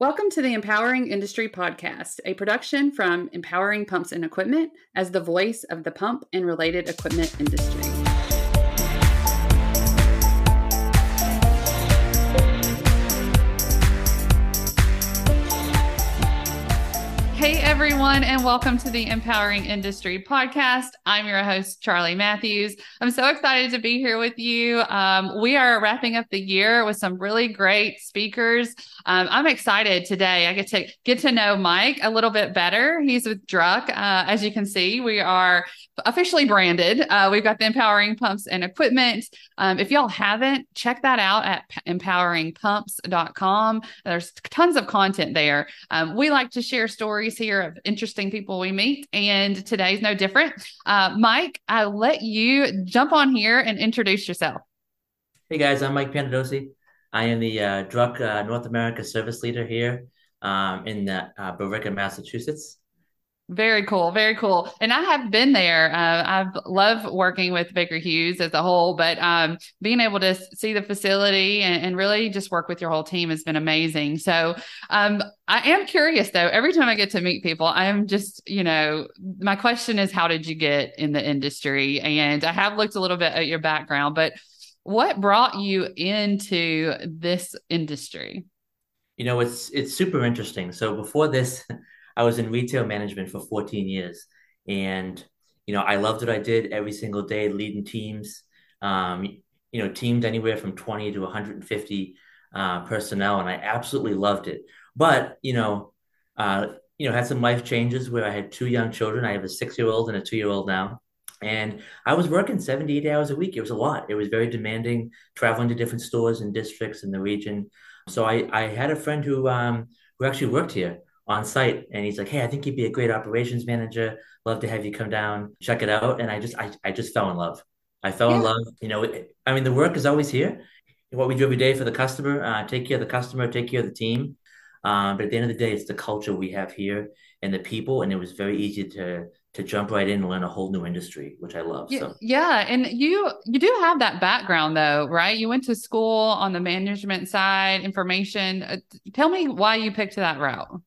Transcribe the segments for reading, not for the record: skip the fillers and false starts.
Welcome to the Empowering Industry Podcast, a production from Empowering Pumps and Equipment as the voice of the pump and related equipment industry. Hey everyone, and welcome to the Empowering Industry Podcast. I'm your host, Charlie Matthews. I'm so excited to be here with you. We are wrapping up the year with some really great speakers. I'm excited today. I get to know Mike a little bit better. He's with Druck. As you can see, we are officially branded. We've got the Empowering Pumps and Equipment. If y'all haven't, check that out at EmpoweringPumps.com. There's tons of content there. We like to share stories here of interesting people we meet, and today's no different. Mike, I'll let you jump on here and introduce yourself. Hey guys, I'm Mike Piantedosi. I am the Druck North America Service Leader here in the Billerica, Massachusetts. Very cool. Very cool. And I have been there. I've loved working with Baker Hughes as a whole, but being able to see the facility and really just work with your whole team has been amazing. So I am curious though, every time I get to meet people, I'm just, my question is, how did you get in the industry? And I have looked a little bit at your background, but what brought you into this industry? It's super interesting. So before this, I was in retail management for 14 years, and, I loved what I did every single day, leading teams, teamed anywhere from 20 to 150 personnel. And I absolutely loved it. But, had some life changes where I had two young children. I have a 6-year-old and a 2-year-old now. And I was working 78 hours a week. It was a lot. It was very demanding, traveling to different stores and districts in the region. So I had a friend who actually worked here on site. And he's like, hey, I think you'd be a great operations manager. Love to have you come down, check it out. And I just fell in love. I fell in love. The work is always here. What we do every day for the customer, take care of the customer, take care of the team. But at the end of the day, it's the culture we have here and the people. And it was very easy to jump right in and learn a whole new industry, which I love. So. Yeah. And you do have that background though, right? You went to school on the management side, information. Tell me why you picked that route.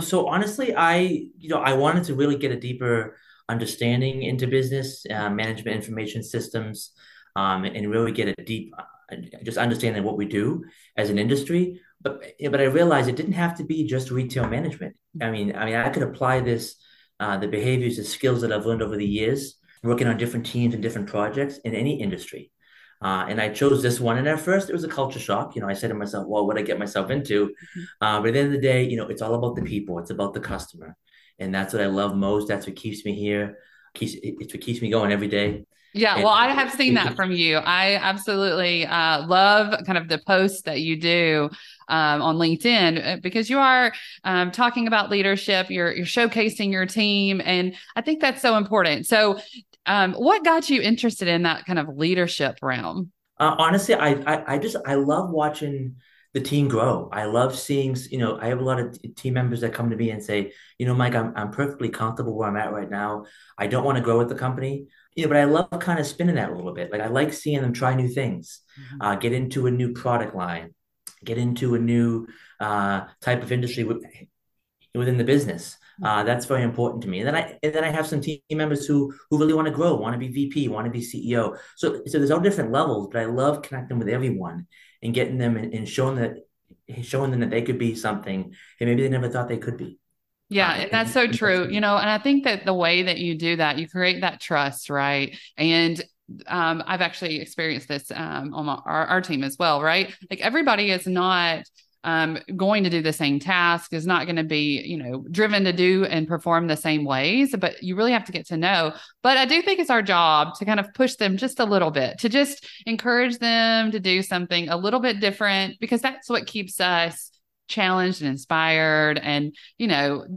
So honestly, I wanted to really get a deeper understanding into business, management information systems, and really get a deep, just understanding what we do as an industry. But I realized it didn't have to be just retail management. I could apply this, the behaviors, the skills that I've learned over the years, working on different teams and different projects in any industry. And I chose this one. And at first, it was a culture shock. I said to myself, well, what did I get myself into? But at the end of the day, it's all about the people. It's about the customer. And that's what I love most. That's what keeps me here. It's what keeps me going every day. Yeah. And, well, I have seen that from you. I absolutely love kind of the posts that you do on LinkedIn, because you are talking about leadership. You're showcasing your team. And I think that's so important. So what got you interested in that kind of leadership realm? Honestly, I love watching the team grow. I love seeing, I have a lot of team members that come to me and say, Mike, I'm perfectly comfortable where I'm at right now. I don't want to grow with the company, but I love kind of spinning that a little bit. Like I like seeing them try new things, get into a new product line, get into a new type of industry within the business. That's very important to me. And then I have some team members who really want to grow, want to be VP, want to be CEO. So there's all different levels, but I love connecting with everyone and getting them and showing them that they could be something and maybe they never thought they could be. Yeah, and that's so true. And I think that the way that you do that, you create that trust, right? And I've actually experienced this on our team as well, right? Like everybody is not going to do the same task, is not going to be, driven to do and perform the same ways, but you really have to get to know. But I do think it's our job to kind of push them just a little bit, to just encourage them to do something a little bit different, because that's what keeps us challenged and inspired. And,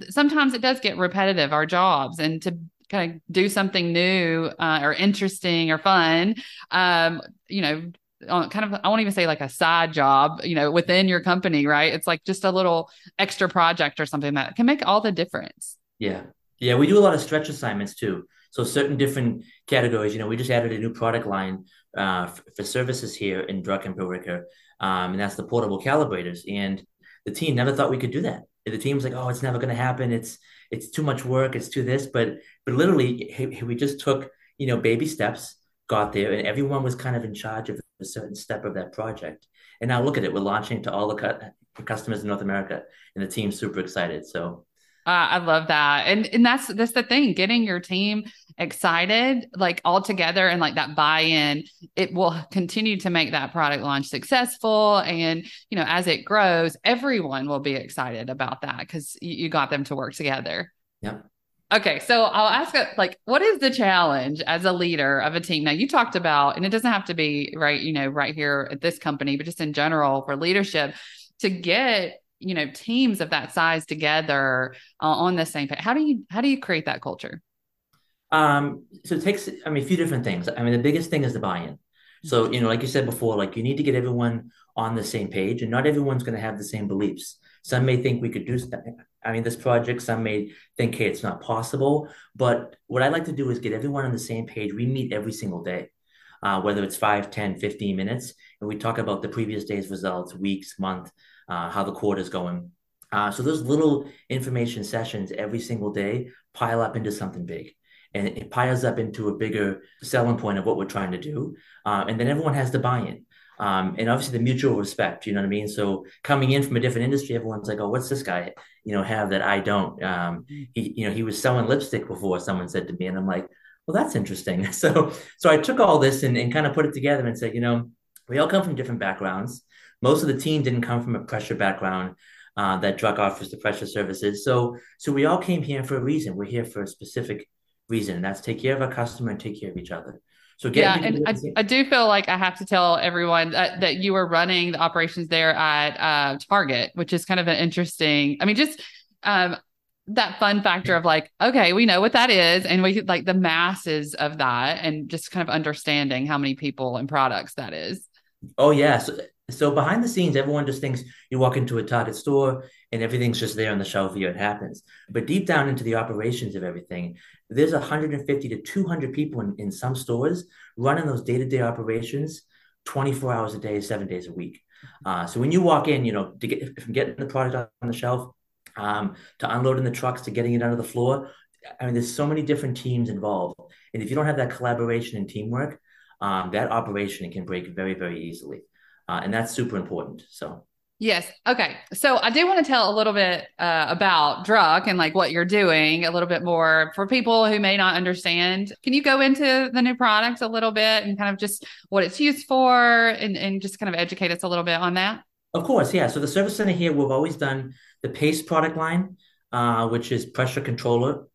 sometimes it does get repetitive, our jobs, and to kind of do something new, or interesting or fun, kind of, I won't even say like a side job, within your company, right? It's like just a little extra project or something that can make all the difference. Yeah. Yeah. We do a lot of stretch assignments too. So certain different categories, we just added a new product line for services here in Druck and Billerica. And that's the portable calibrators. And the team never thought we could do that. The team was like, oh, it's never going to happen. It's too much work. It's too this. But literally, we just took, baby steps, got there, and everyone was kind of in charge of a certain step of that project. And now look at it. We're launching to all the customers in North America, and the team's super excited. So I love that. And that's the thing, getting your team excited, like all together and like that buy-in, it will continue to make that product launch successful. And, as it grows, everyone will be excited about that because you got them to work together. Yeah. Okay. So I'll ask, what is the challenge as a leader of a team? Now you talked about, and it doesn't have to be right, right here at this company, but just in general for leadership to get teams of that size together on the same page. How do you create that culture? So it takes, a few different things. The biggest thing is the buy-in. So, like you said before, you need to get everyone on the same page, and not everyone's going to have the same beliefs. Some may think we could do something. This project, some may think, hey, it's not possible, but what I like to do is get everyone on the same page. We meet every single day, whether it's 5, 10, 15 minutes. And we talk about the previous day's results, weeks, month, how the quarter's going. So those little information sessions every single day pile up into something big, and it piles up into a bigger selling point of what we're trying to do. And then everyone has the buy-in, and obviously the mutual respect, you know what I mean? So coming in from a different industry, everyone's like, oh, what's this guy, have that I don't, he was selling lipstick before, someone said to me, and I'm like, well, that's interesting. So I took all this and kind of put it together and said, we all come from different backgrounds. Most of the team didn't come from a pressure background that Druck offers the pressure services. So we all came here for a reason. We're here for a specific reason, and that's take care of our customer and take care of each other. So I do feel like I have to tell everyone that you were running the operations there at Target, which is kind of an interesting, that fun factor of okay, we know what that is. And we like the masses of that and just kind of understanding how many people and products that is. Oh yeah. So behind the scenes, everyone just thinks you walk into a Target store and everything's just there on the shelf here. It happens. But deep down into the operations of everything, there's 150 to 200 people in some stores running those day-to-day operations 24 hours a day, 7 days a week. So when you walk in, to get from getting the product on the shelf, to unloading the trucks, to getting it under the floor. There's so many different teams involved. And if you don't have that collaboration and teamwork, that operation can break very, very easily. And that's super important. So, yes. Okay. So I do want to tell a little bit about Druck and what you're doing a little bit more for people who may not understand. Can you go into the new product a little bit and kind of just what it's used for and just kind of educate us a little bit on that? Of course. Yeah. So the service center here, we've always done the PACE product line, which is pressure controllers.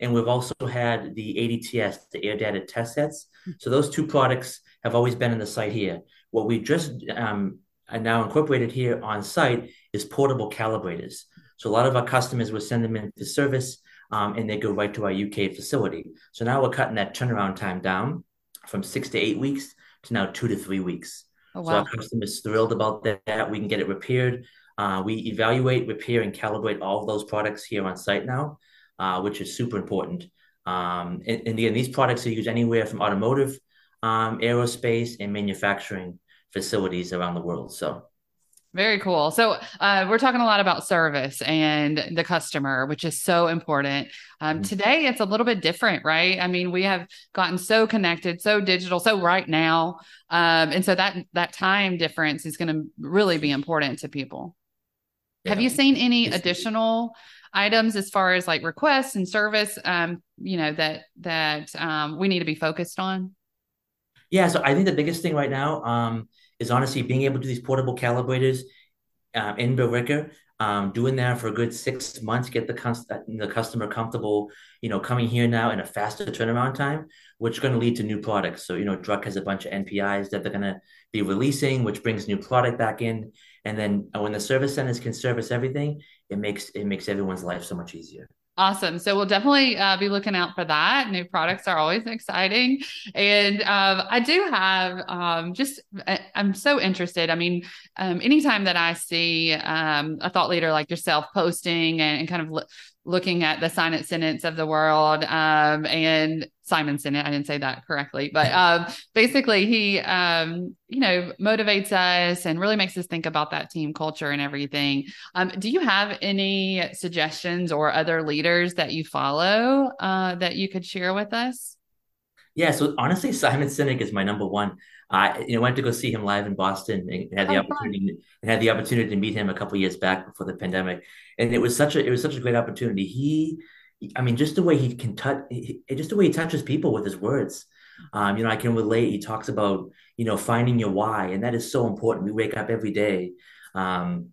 And we've also had the ADTS, the air data test sets. So those two products have always been in the site here. What we just are now incorporated here on site is portable calibrators. So a lot of our customers will send them in for service and they go right to our UK facility. So now we're cutting that turnaround time down from 6 to 8 weeks to now 2 to 3 weeks. Oh, wow. So our customer's thrilled about that. We can get it repaired. We evaluate, repair, and calibrate all of those products here on site now, which is super important. And again, these products are used anywhere from automotive, aerospace, and manufacturing facilities around the world. So very cool. So we're talking a lot about service and the customer, which is so important. Today, it's a little bit different, right? We have gotten so connected, so digital, so right now. And so that time difference is going to really be important to people. Yeah. Have you seen any additional items as far as requests and service, that we need to be focused on? Yeah. So I think the biggest thing right now, is honestly being able to do these portable calibrators in Billerica, doing that for a good 6 months, get the customer comfortable, coming here now in a faster turnaround time, which is going to lead to new products. So, Druck has a bunch of NPIs that they're going to be releasing, which brings new product back in. And then when the service centers can service everything, it makes everyone's life so much easier. Awesome. So we'll definitely be looking out for that. New products are always exciting. And I do have I'm so interested. Anytime that I see a thought leader like yourself posting and kind of looking at the Simon Sinek of the world, and Simon Sinek, I didn't say that correctly, but basically he, you know, motivates us and really makes us think about that team culture and everything. Do you have any suggestions or other leaders that you follow that you could share with us? Yeah, so honestly, Simon Sinek is my number one. I went to go see him live in Boston and had the opportunity to meet him a couple of years back before the pandemic, and it was such a great opportunity. Just the way he touches people with his words. I can relate. He talks about finding your why, and that is so important. We wake up every day, be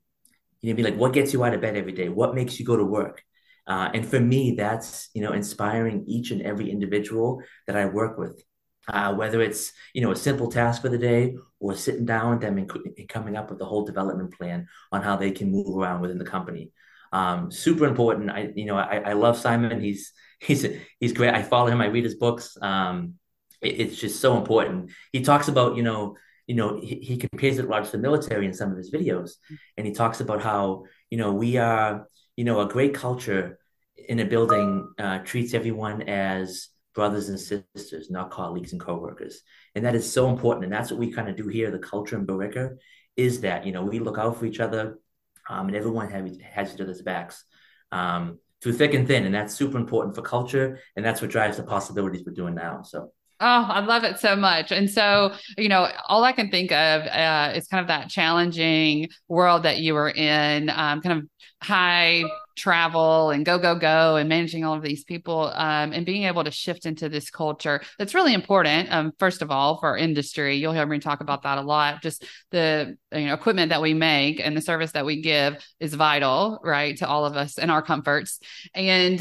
like, what gets you out of bed every day? What makes you go to work? And for me, that's inspiring each and every individual that I work with. Whether it's, a simple task for the day or sitting down with them and coming up with the whole development plan on how they can move around within the company. Super important. I love Simon. He's great. I follow him. I read his books. It's just so important. He talks about, he compares it largely to the military in some of his videos. And he talks about how, we are, a great culture in a building treats everyone as brothers and sisters, not colleagues and coworkers. And that is so important. And that's what we kind of do here. The culture in Billerica is that, we look out for each other, and everyone has each other's backs through thick and thin. And that's super important for culture. And that's what drives the possibilities we're doing now. So. Oh, I love it so much. And so, all I can think of is kind of that challenging world that you were in, kind of high travel and go and managing all of these people, and being able to shift into this culture. That's really important. First of all, for our industry, you'll hear me talk about that a lot. Just the equipment that we make and the service that we give is vital, right, to all of us and our comforts. And,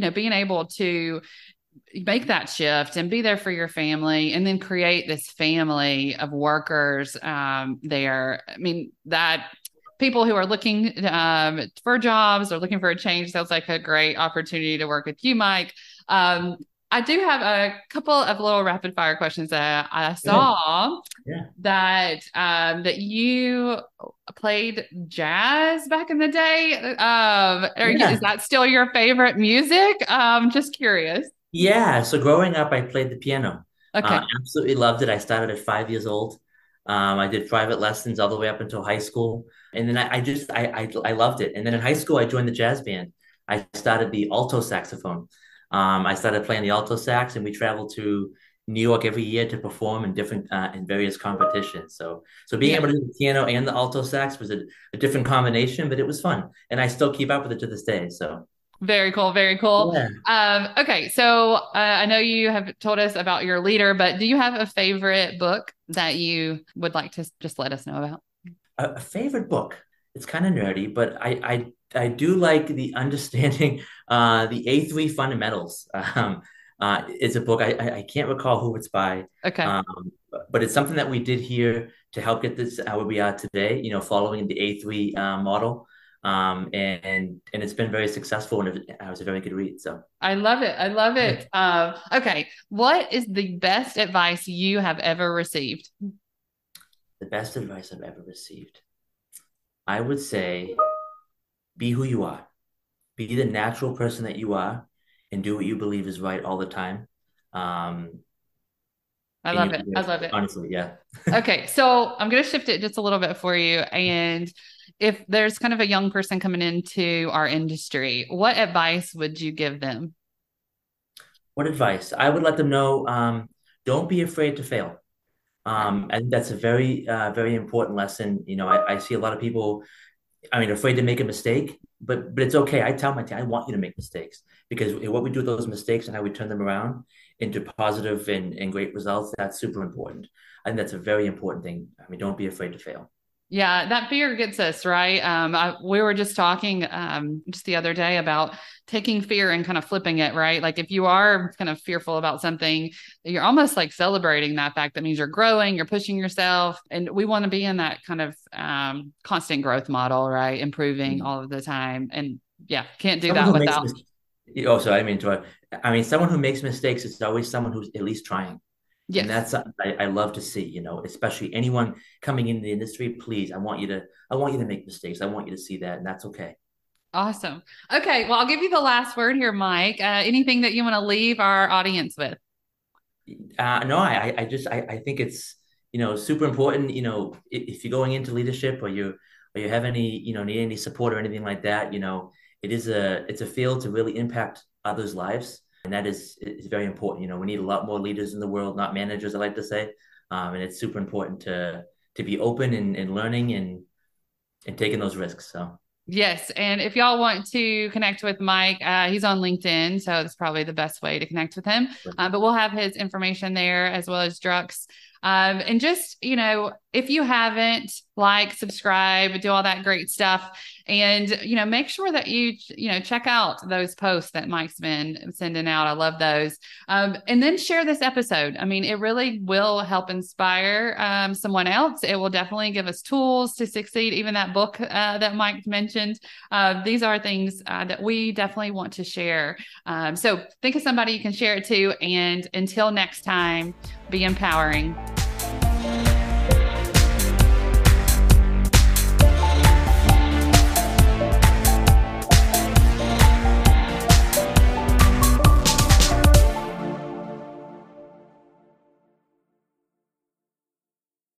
being able to make that shift and be there for your family and then create this family of workers there. I mean, that people who are looking for jobs or looking for a change, sounds like a great opportunity to work with you, Mike. I do have a couple of little rapid fire questions that I saw that you played jazz back in the day. Is that still your favorite music? Just curious. Yeah. So growing up, I played the piano. Okay. Absolutely loved it. I started at 5 years old. I did private lessons all the way up until high school. And then I loved it. And then in high school, I joined the jazz band. I started the alto saxophone. I started playing the alto sax, and we traveled to New York every year to perform in various competitions. So being able to do the piano and the alto sax was a different combination, but it was fun. And I still keep up with it to this day. So. Very cool. Very cool. Yeah. Okay. So I know you have told us about your leader, but do you have a favorite book that you would like to just let us know about? A favorite book? It's kind of nerdy, but I do like the understanding, the A3 fundamentals. It's a book. I can't recall who it's by. Okay. But it's something that we did here to help get this where we are today, following the A3 model. And it's been very successful, and it was a very good read. So I love it. Okay. What is the best advice you have ever received? The best advice I've ever received. I would say, be who you are, be the natural person that you are, and do what you believe is right all the time. I love it. Honestly. Yeah. Okay. So I'm going to shift it just a little bit for you. And if there's kind of a young person coming into our industry, what advice would you give them? What advice? I would let them know, don't be afraid to fail. And that's a very, very important lesson. I see a lot of people, afraid to make a mistake, but it's okay. I tell my team, I want you to make mistakes, because what we do with those mistakes and how we turn them around into positive and great results, that's super important. And that's a very important thing. Don't be afraid to fail. Yeah, that fear gets us, right? We were just talking just the other day about taking fear and kind of flipping it, right? Like if you are kind of fearful about something, you're almost like celebrating that fact. That means you're growing, you're pushing yourself. And we want to be in that kind of constant growth model, right? Improving all of the time. And can't do someone that without. Someone who makes mistakes is always someone who's at least trying. Yes. And that's something I love to see, especially anyone coming into the industry. Please, I want you to make mistakes. I want you to see that, and that's okay. Awesome. Okay. Well, I'll give you the last word here, Mike. Anything that you want to leave our audience with? No, I think it's, super important, if you're going into leadership or you have any, need any support or anything like that, it's a field to really impact others' lives. And that is very important. We need a lot more leaders in the world, not managers, I like to say. And it's super important to be open and learning and taking those risks. So. Yes. And if y'all want to connect with Mike, he's on LinkedIn, so it's probably the best way to connect with him. But we'll have his information there as well as Druck's. And just, if you haven't, subscribe, do all that great stuff, and, make sure that you, check out those posts that Mike's been sending out. I love those. And then share this episode. I mean, it really will help inspire, someone else. It will definitely give us tools to succeed. Even that book, that Mike mentioned, these are things that we definitely want to share. So think of somebody you can share it to. And until next time, be empowering.